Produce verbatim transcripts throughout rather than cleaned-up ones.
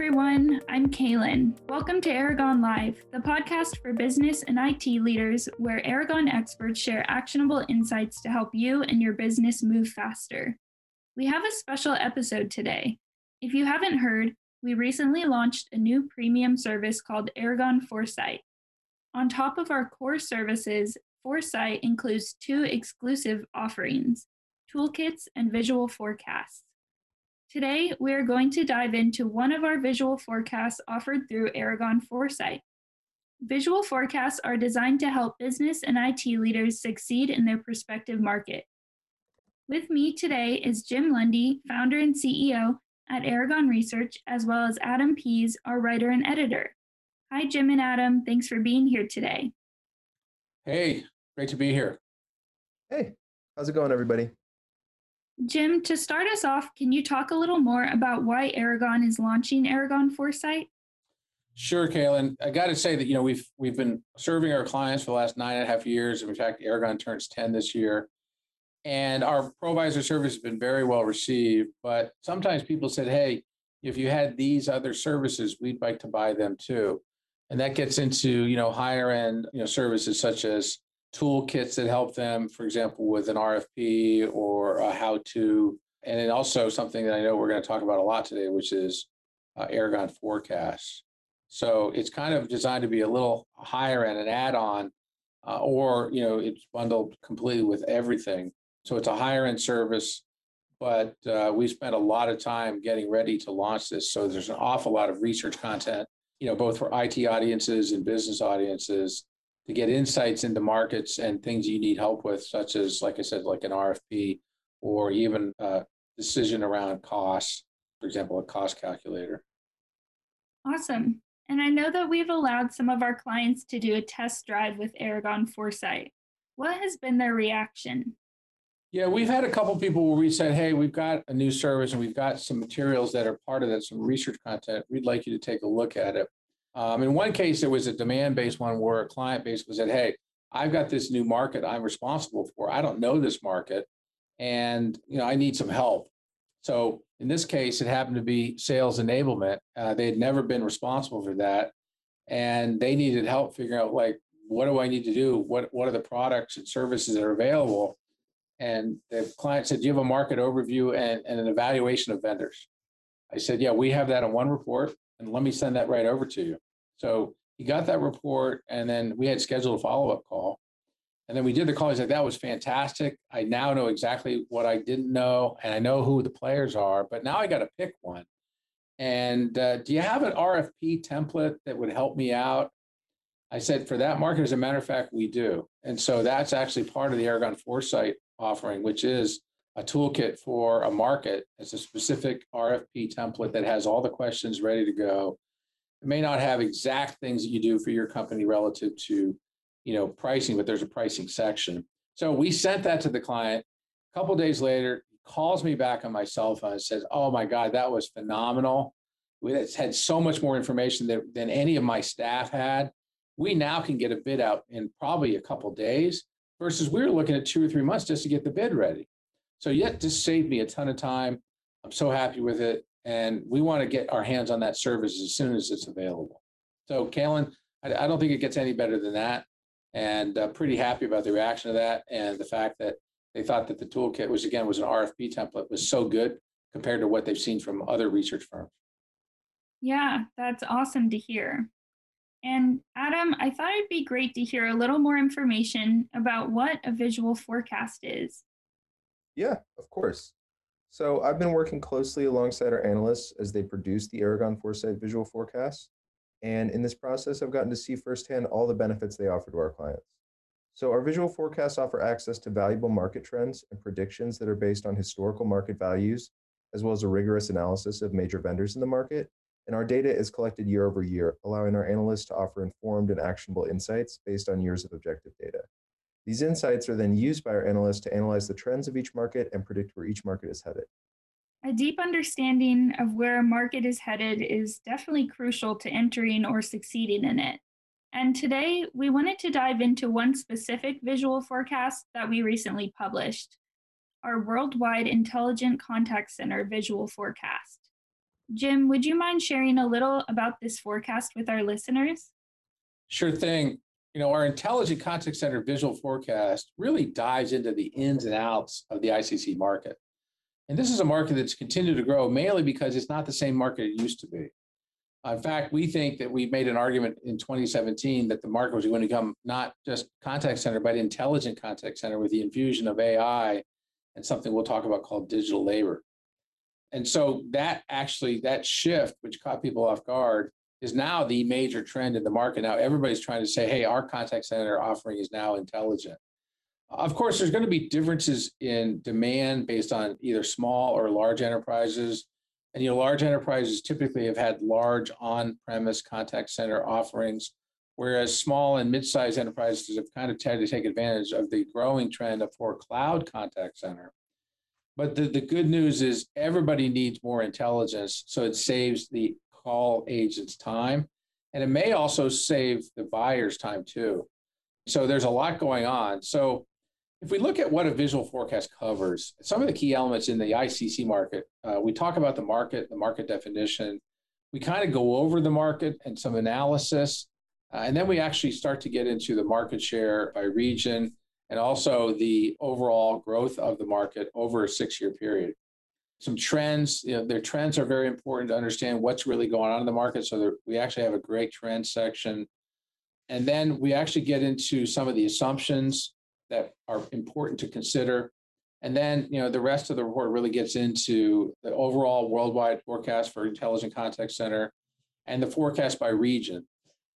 everyone. I'm Kaylin. Welcome to Aragon Live, the podcast for business and I T leaders, where Aragon experts share actionable insights to help you and your business move faster. We have a special episode today. If you haven't heard, we recently launched a new premium service called Aragon Foresight. On top of our core services, Foresight includes two exclusive offerings, toolkits and visual forecasts. Today, we are going to dive into one of our visual forecasts offered through Aragon Foresight. Visual forecasts are designed to help business and I T leaders succeed in their prospective market. With me today is Jim Lundy, founder and C E O at Aragon Research, as well as Adam Pease, our writer and editor. Hi, Jim and Adam. Thanks for being here today. Hey, great to be here. Hey, how's it going, everybody? Jim, to start us off, can you talk a little more about why Aragon is launching Aragon Foresight? Sure, Kaylin. I got to say that, you know, we've we've been serving our clients for the last nine and a half years. In fact, Aragon turns ten this year. And our ProVisor service has been very well received. But sometimes people said, hey, if you had these other services, we'd like to buy them too. And that gets into, you know, higher end, you know, services such as toolkits that help them, for example, with an R F P or a how-to, and then also something that I know we're going to talk about a lot today, which is uh, Aragon Forecasts. So it's kind of designed to be a little higher end, an add-on, uh, or, you know, it's bundled completely with everything. So it's a higher end service, but uh, we spent a lot of time getting ready to launch this. So there's an awful lot of research content, you know, both for I T audiences and business audiences, to get insights into markets and things you need help with, such as, like I said, like an R F P or even a decision around costs, for example, a cost calculator. Awesome. And I know that we've allowed some of our clients to do a test drive with Aragon Foresight. What has been their reaction? Yeah, we've had a couple of people where we said, hey, we've got a new service and we've got some materials that are part of that, some research content. We'd like you to take a look at it. Um, in one case, it was a demand-based one where a client basically said, hey, I've got this new market I'm responsible for. I don't know this market, and you know I need some help. So in this case, it happened to be sales enablement. Uh, they had never been responsible for that, and they needed help figuring out, like, what do I need to do? What, what are the products and services that are available? And the client said, do you have a market overview and, and an evaluation of vendors? I said, yeah, we have that in one report. And let me send that right over to you. So he got that report, and then we had scheduled a follow-up call. And then we did the call. He said, that was fantastic. I now know exactly what I didn't know, and I know who the players are, but now I got to pick one. And uh, do you have an R F P template that would help me out? I said, for that market, as a matter of fact, we do. And so that's actually part of the Aragon Foresight offering, which is a toolkit for a market. It's a specific R F P template that has all the questions ready to go. It may not have exact things that you do for your company relative to, you know, pricing, but there's a pricing section. So we sent that to the client. A couple of days later, he calls me back on my cell phone and says, oh my God, that was phenomenal. We had so much more information that, than any of my staff had. We now can get a bid out in probably a couple of days versus we were looking at two or three months just to get the bid ready. So yet just saved me a ton of time. I'm so happy with it. And we want to get our hands on that service as soon as it's available. So Kaylin, I, I don't think it gets any better than that. And uh, pretty happy about the reaction to that. And the fact that they thought that the toolkit, which again was an R F P template, was so good compared to what they've seen from other research firms. Yeah, that's awesome to hear. And Adam, I thought it'd be great to hear a little more information about what a visual forecast is. Yeah, of course. So I've been working closely alongside our analysts as they produce the Aragon Foresight visual forecast. And in this process, I've gotten to see firsthand all the benefits they offer to our clients. So our visual forecasts offer access to valuable market trends and predictions that are based on historical market values, as well as a rigorous analysis of major vendors in the market. And our data is collected year over year, allowing our analysts to offer informed and actionable insights based on years of objective data. These insights are then used by our analysts to analyze the trends of each market and predict where each market is headed. A deep understanding of where a market is headed is definitely crucial to entering or succeeding in it. And today, we wanted to dive into one specific visual forecast that we recently published, our Worldwide Intelligent Contact Center visual forecast. Jim, would you mind sharing a little about this forecast with our listeners? Sure thing. You know, our Intelligent Contact Center visual forecast really dives into the ins and outs of the I C C market. And this is a market that's continued to grow mainly because it's not the same market it used to be. Uh, in fact, we think that we made an argument in twenty seventeen that the market was going to become not just contact center, but intelligent contact center with the infusion of A I and something we'll talk about called digital labor. And so that actually, that shift, which caught people off guard, is now the major trend in the market. Now everybody's trying to say, hey, our contact center offering is now intelligent. Of course, there's going to be differences in demand based on either small or large enterprises. And you know, large enterprises typically have had large on-premise contact center offerings, whereas small and mid-sized enterprises have kind of tended to take advantage of the growing trend for cloud contact center. But the, the good news is everybody needs more intelligence, so it saves the call agents time, and it may also save the buyers time too. So there's a lot going on. So if we look at what a visual forecast covers, some of the key elements in the I C C market, uh, we talk about the market, the market definition, we kind of go over the market and some analysis, uh, and then we actually start to get into the market share by region and also the overall growth of the market over a six-year period. Some trends, you know, their trends are very important to understand what's really going on in the market, so there, we actually have a great trend section. And then we actually get into some of the assumptions that are important to consider. And then, you know, the rest of the report really gets into the overall worldwide forecast for Intelligent Contact Center and the forecast by region.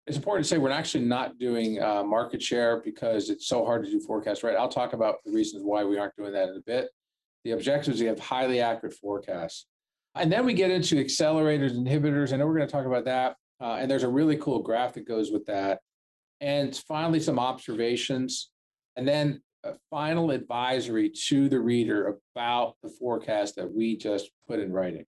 It's important to say we're actually not doing uh, market share because it's so hard to do forecasts, right? I'll talk about the reasons why we aren't doing that in a bit. The objective is to have highly accurate forecasts. And then we get into accelerators, inhibitors. I know we're going to talk about that. Uh, and there's a really cool graph that goes with that. And finally, some observations. And then a final advisory to the reader about the forecast that we just put in writing.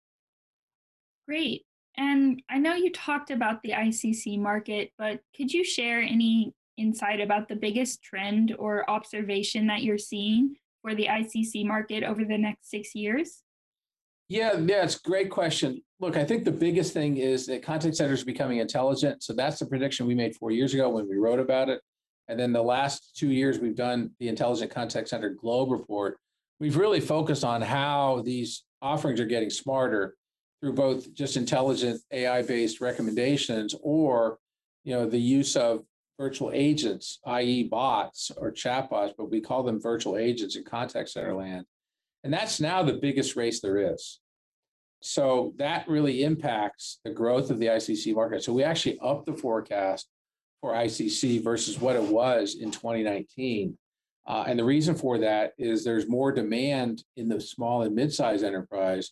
Great. And I know you talked about the I C C market, but could you share any insight about the biggest trend or observation that you're seeing for the I C C market over the next six years? Yeah, yeah, it's a great question. Look, I think the biggest thing is that contact centers are becoming intelligent. So that's the prediction we made four years ago when we wrote about it. And then the last two years, we've done the Intelligent Contact Center Globe Report. We've really focused on how these offerings are getting smarter through both just intelligent A I-based recommendations or, you know, the use of virtual agents, that is bots or chatbots, but we call them virtual agents in contact center land. And that's now the biggest race there is. So that really impacts the growth of the I C C market. So we actually upped the forecast for I C C versus what it was in twenty nineteen. Uh, and the reason for that is there's more demand in the small and mid-sized enterprise,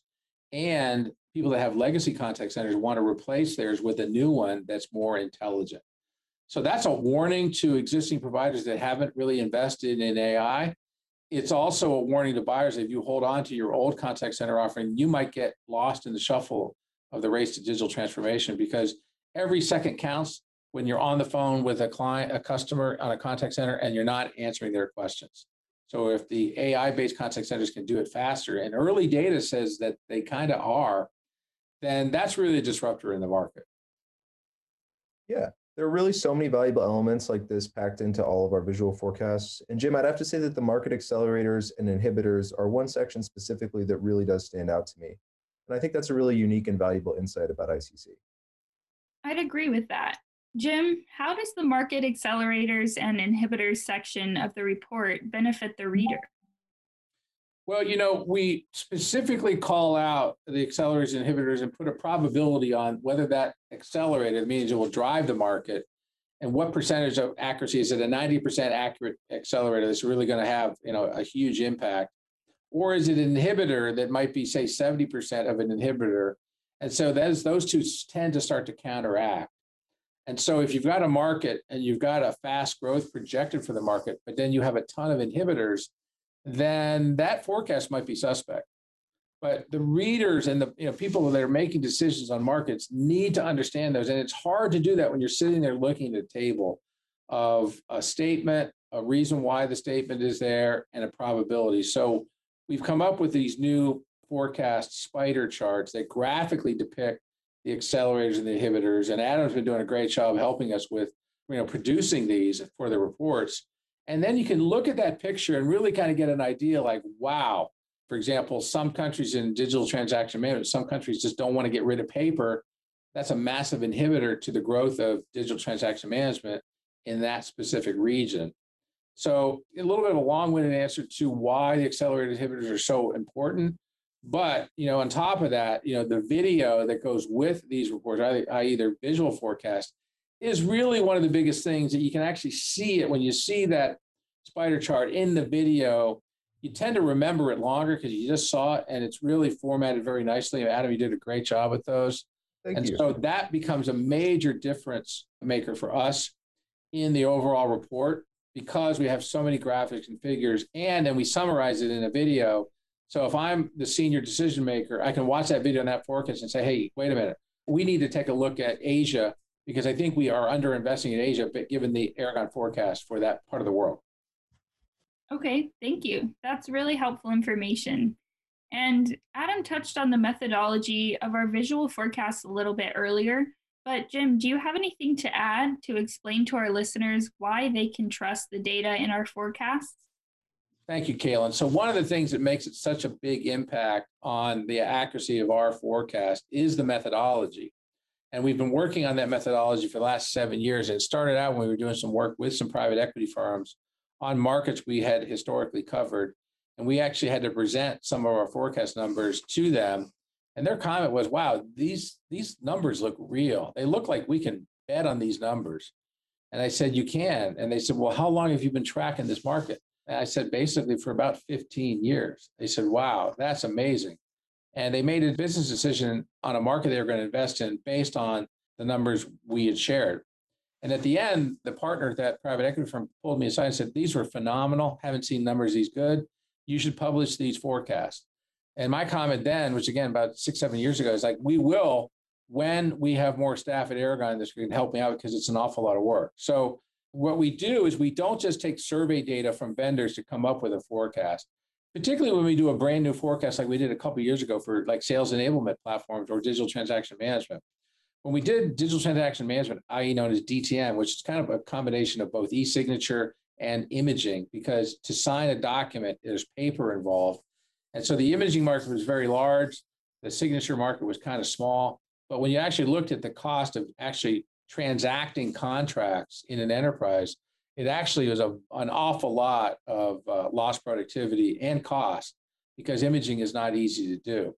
and people that have legacy contact centers want to replace theirs with a new one that's more intelligent. So that's a warning to existing providers that haven't really invested in A I. It's also a warning to buyers that if you hold on to your old contact center offering, you might get lost in the shuffle of the race to digital transformation, because every second counts when you're on the phone with a client, a customer on a contact center, and you're not answering their questions. So if the A I-based contact centers can do it faster, and early data says that they kind of are, then that's really a disruptor in the market. Yeah, there are really so many valuable elements like this packed into all of our visual forecasts. And Jim, I'd have to say that the market accelerators and inhibitors are one section specifically that really does stand out to me. And I think that's a really unique and valuable insight about I C C. I'd agree with that. Jim, how does the market accelerators and inhibitors section of the report benefit the reader? Well, you know, we specifically call out the accelerators and inhibitors and put a probability on whether that accelerator means it will drive the market and what percentage of accuracy. Is it a ninety percent accurate accelerator that's really going to have, you know, a huge impact? Or is it an inhibitor that might be, say, seventy percent of an inhibitor? And so that is, those two tend to start to counteract. And so if you've got a market and you've got a fast growth projected for the market, but then you have a ton of inhibitors, then that forecast might be suspect. But the readers and the you know, people that are making decisions on markets need to understand those. And it's hard to do that when you're sitting there looking at a table of a statement, a reason why the statement is there, and a probability. So we've come up with these new forecast spider charts that graphically depict the accelerators and the inhibitors. And Adam's been doing a great job helping us with, you know, producing these for the reports. And then you can look at that picture and really kind of get an idea like, wow, for example, some countries in digital transaction management, some countries just don't want to get rid of paper. That's a massive inhibitor to the growth of digital transaction management in that specific region. So a little bit of a long-winded answer to why the accelerated inhibitors are so important. But, you know, on top of that, you know, the video that goes with these reports, that is their visual forecast, is really one of the biggest things that you can actually see it. When you see that spider chart in the video, you tend to remember it longer because you just saw it, and it's really formatted very nicely. Adam, you did a great job with those. Thank and you. So that becomes a major difference maker for us in the overall report, because we have so many graphics and figures, and then we summarize it in a video. So if I'm the senior decision maker, I can watch that video and that forecast and say, hey, wait a minute, we need to take a look at Asia, because I think we are underinvesting in Asia, but given the Aragon forecast for that part of the world. Okay, thank you. That's really helpful information. And Adam touched on the methodology of our visual forecast a little bit earlier, but Jim, do you have anything to add to explain to our listeners why they can trust the data in our forecasts? Thank you, Kaylin. So one of the things that makes it such a big impact on the accuracy of our forecast is the methodology. And we've been working on that methodology for the last seven years. And it started out when we were doing some work with some private equity firms on markets we had historically covered. And we actually had to present some of our forecast numbers to them. And their comment was, wow, these, these numbers look real. They look like we can bet on these numbers. And I said, you can. And they said, well, how long have you been tracking this market? And I said, basically for about fifteen years. They said, wow, that's amazing. And they made a business decision on a market they were going to invest in based on the numbers we had shared. And at the end, the partner at that private equity firm pulled me aside and said, these were phenomenal. Haven't seen numbers these good. You should publish these forecasts. And my comment then, which again, about six, seven years ago, is like, we will, when we have more staff at Aragon that can help me out, because it's an awful lot of work. So what we do is we don't just take survey data from vendors to come up with a forecast, particularly when we do a brand new forecast like we did a couple of years ago for like sales enablement platforms or digital transaction management. When we did digital transaction management, that is known as D T M, which is kind of a combination of both e-signature and imaging, because to sign a document, there's paper involved. And so the imaging market was very large. The signature market was kind of small. But when you actually looked at the cost of actually transacting contracts in an enterprise, it actually was a, an awful lot of uh, lost productivity and cost, because imaging is not easy to do.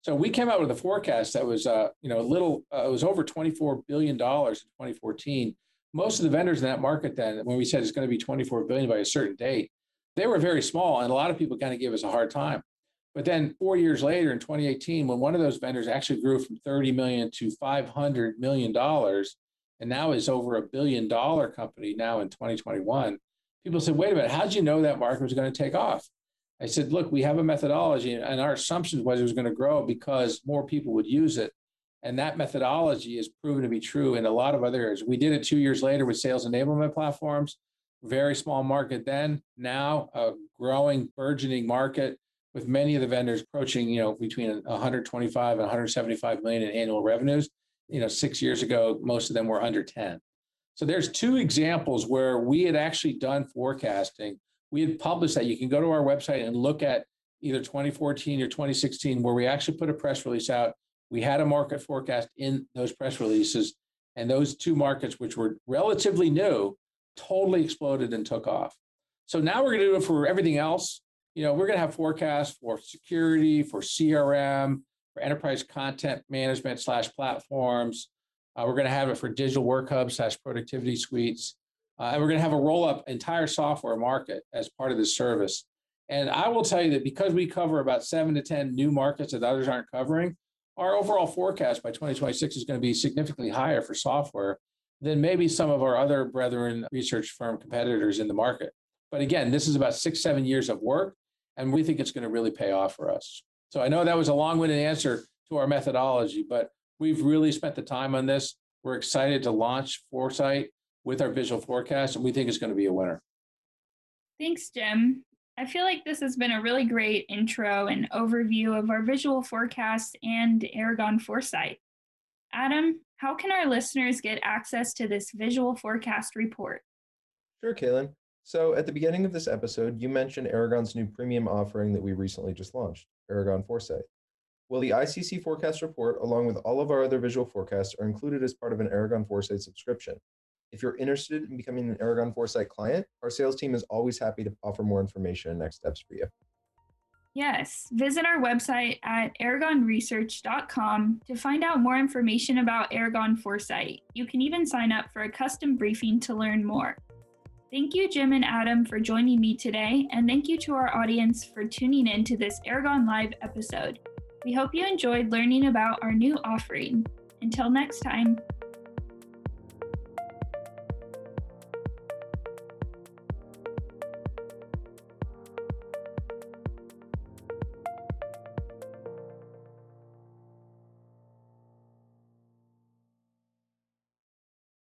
So we came out with a forecast that was, uh, you know, a little, uh, it was over twenty-four billion dollars in twenty fourteen. Most of the vendors in that market then, when we said it's going to be twenty-four billion dollars by a certain date, they were very small, and a lot of people kind of gave us a hard time. But then four years later in twenty eighteen, when one of those vendors actually grew from thirty million dollars to five hundred million dollars, and now is over a billion dollar company now in twenty twenty-one, people said, wait a minute, how did you know that market was going to take off? I said, look, we have a methodology, and our assumption was it was going to grow because more people would use it. And that methodology is proven to be true in a lot of other areas. We did it two years later with sales enablement platforms, very small market then, now a growing, burgeoning market with many of the vendors approaching, you know, between one hundred twenty-five and one hundred seventy-five million in annual revenues. You know, six years ago, most of them were under ten. So there's two examples where we had actually done forecasting. We had published that. You can go to our website and look at either twenty fourteen or twenty sixteen, where we actually put a press release out. We had a market forecast in those press releases, and those two markets, which were relatively new, totally exploded and took off. So now we're going to do it for everything else. You know, we're going to have forecasts for security, for C R M, for enterprise content management slash platforms. Uh, we're going to have it for digital work hub slash productivity suites. Uh, and we're going to have a roll up entire software market as part of this service. And I will tell you that because we cover about seven to ten new markets that others aren't covering, our overall forecast by twenty twenty-six is going to be significantly higher for software than maybe some of our other brethren research firm competitors in the market. But again, this is about six, seven years of work, and we think it's going to really pay off for us. So I know that was a long-winded answer to our methodology, but we've really spent the time on this. We're excited to launch Foresight with our visual forecast, and we think it's going to be a winner. Thanks, Jim. I feel like this has been a really great intro and overview of our visual forecast and Aragon Foresight. Adam, how can our listeners get access to this visual forecast report? Sure, Kaylin. So at the beginning of this episode, you mentioned Aragon's new premium offering that we recently just launched, Aragon Foresight. Well, the I C C forecast report, along with all of our other visual forecasts, are included as part of an Aragon Foresight subscription. If you're interested in becoming an Aragon Foresight client, our sales team is always happy to offer more information and next steps for you. Yes, visit our website at aragon research dot com to find out more information about Aragon Foresight. You can even sign up for a custom briefing to learn more. Thank you, Jim and Adam, for joining me today, and thank you to our audience for tuning in to this Aragon Live episode. We hope you enjoyed learning about our new offering. Until next time.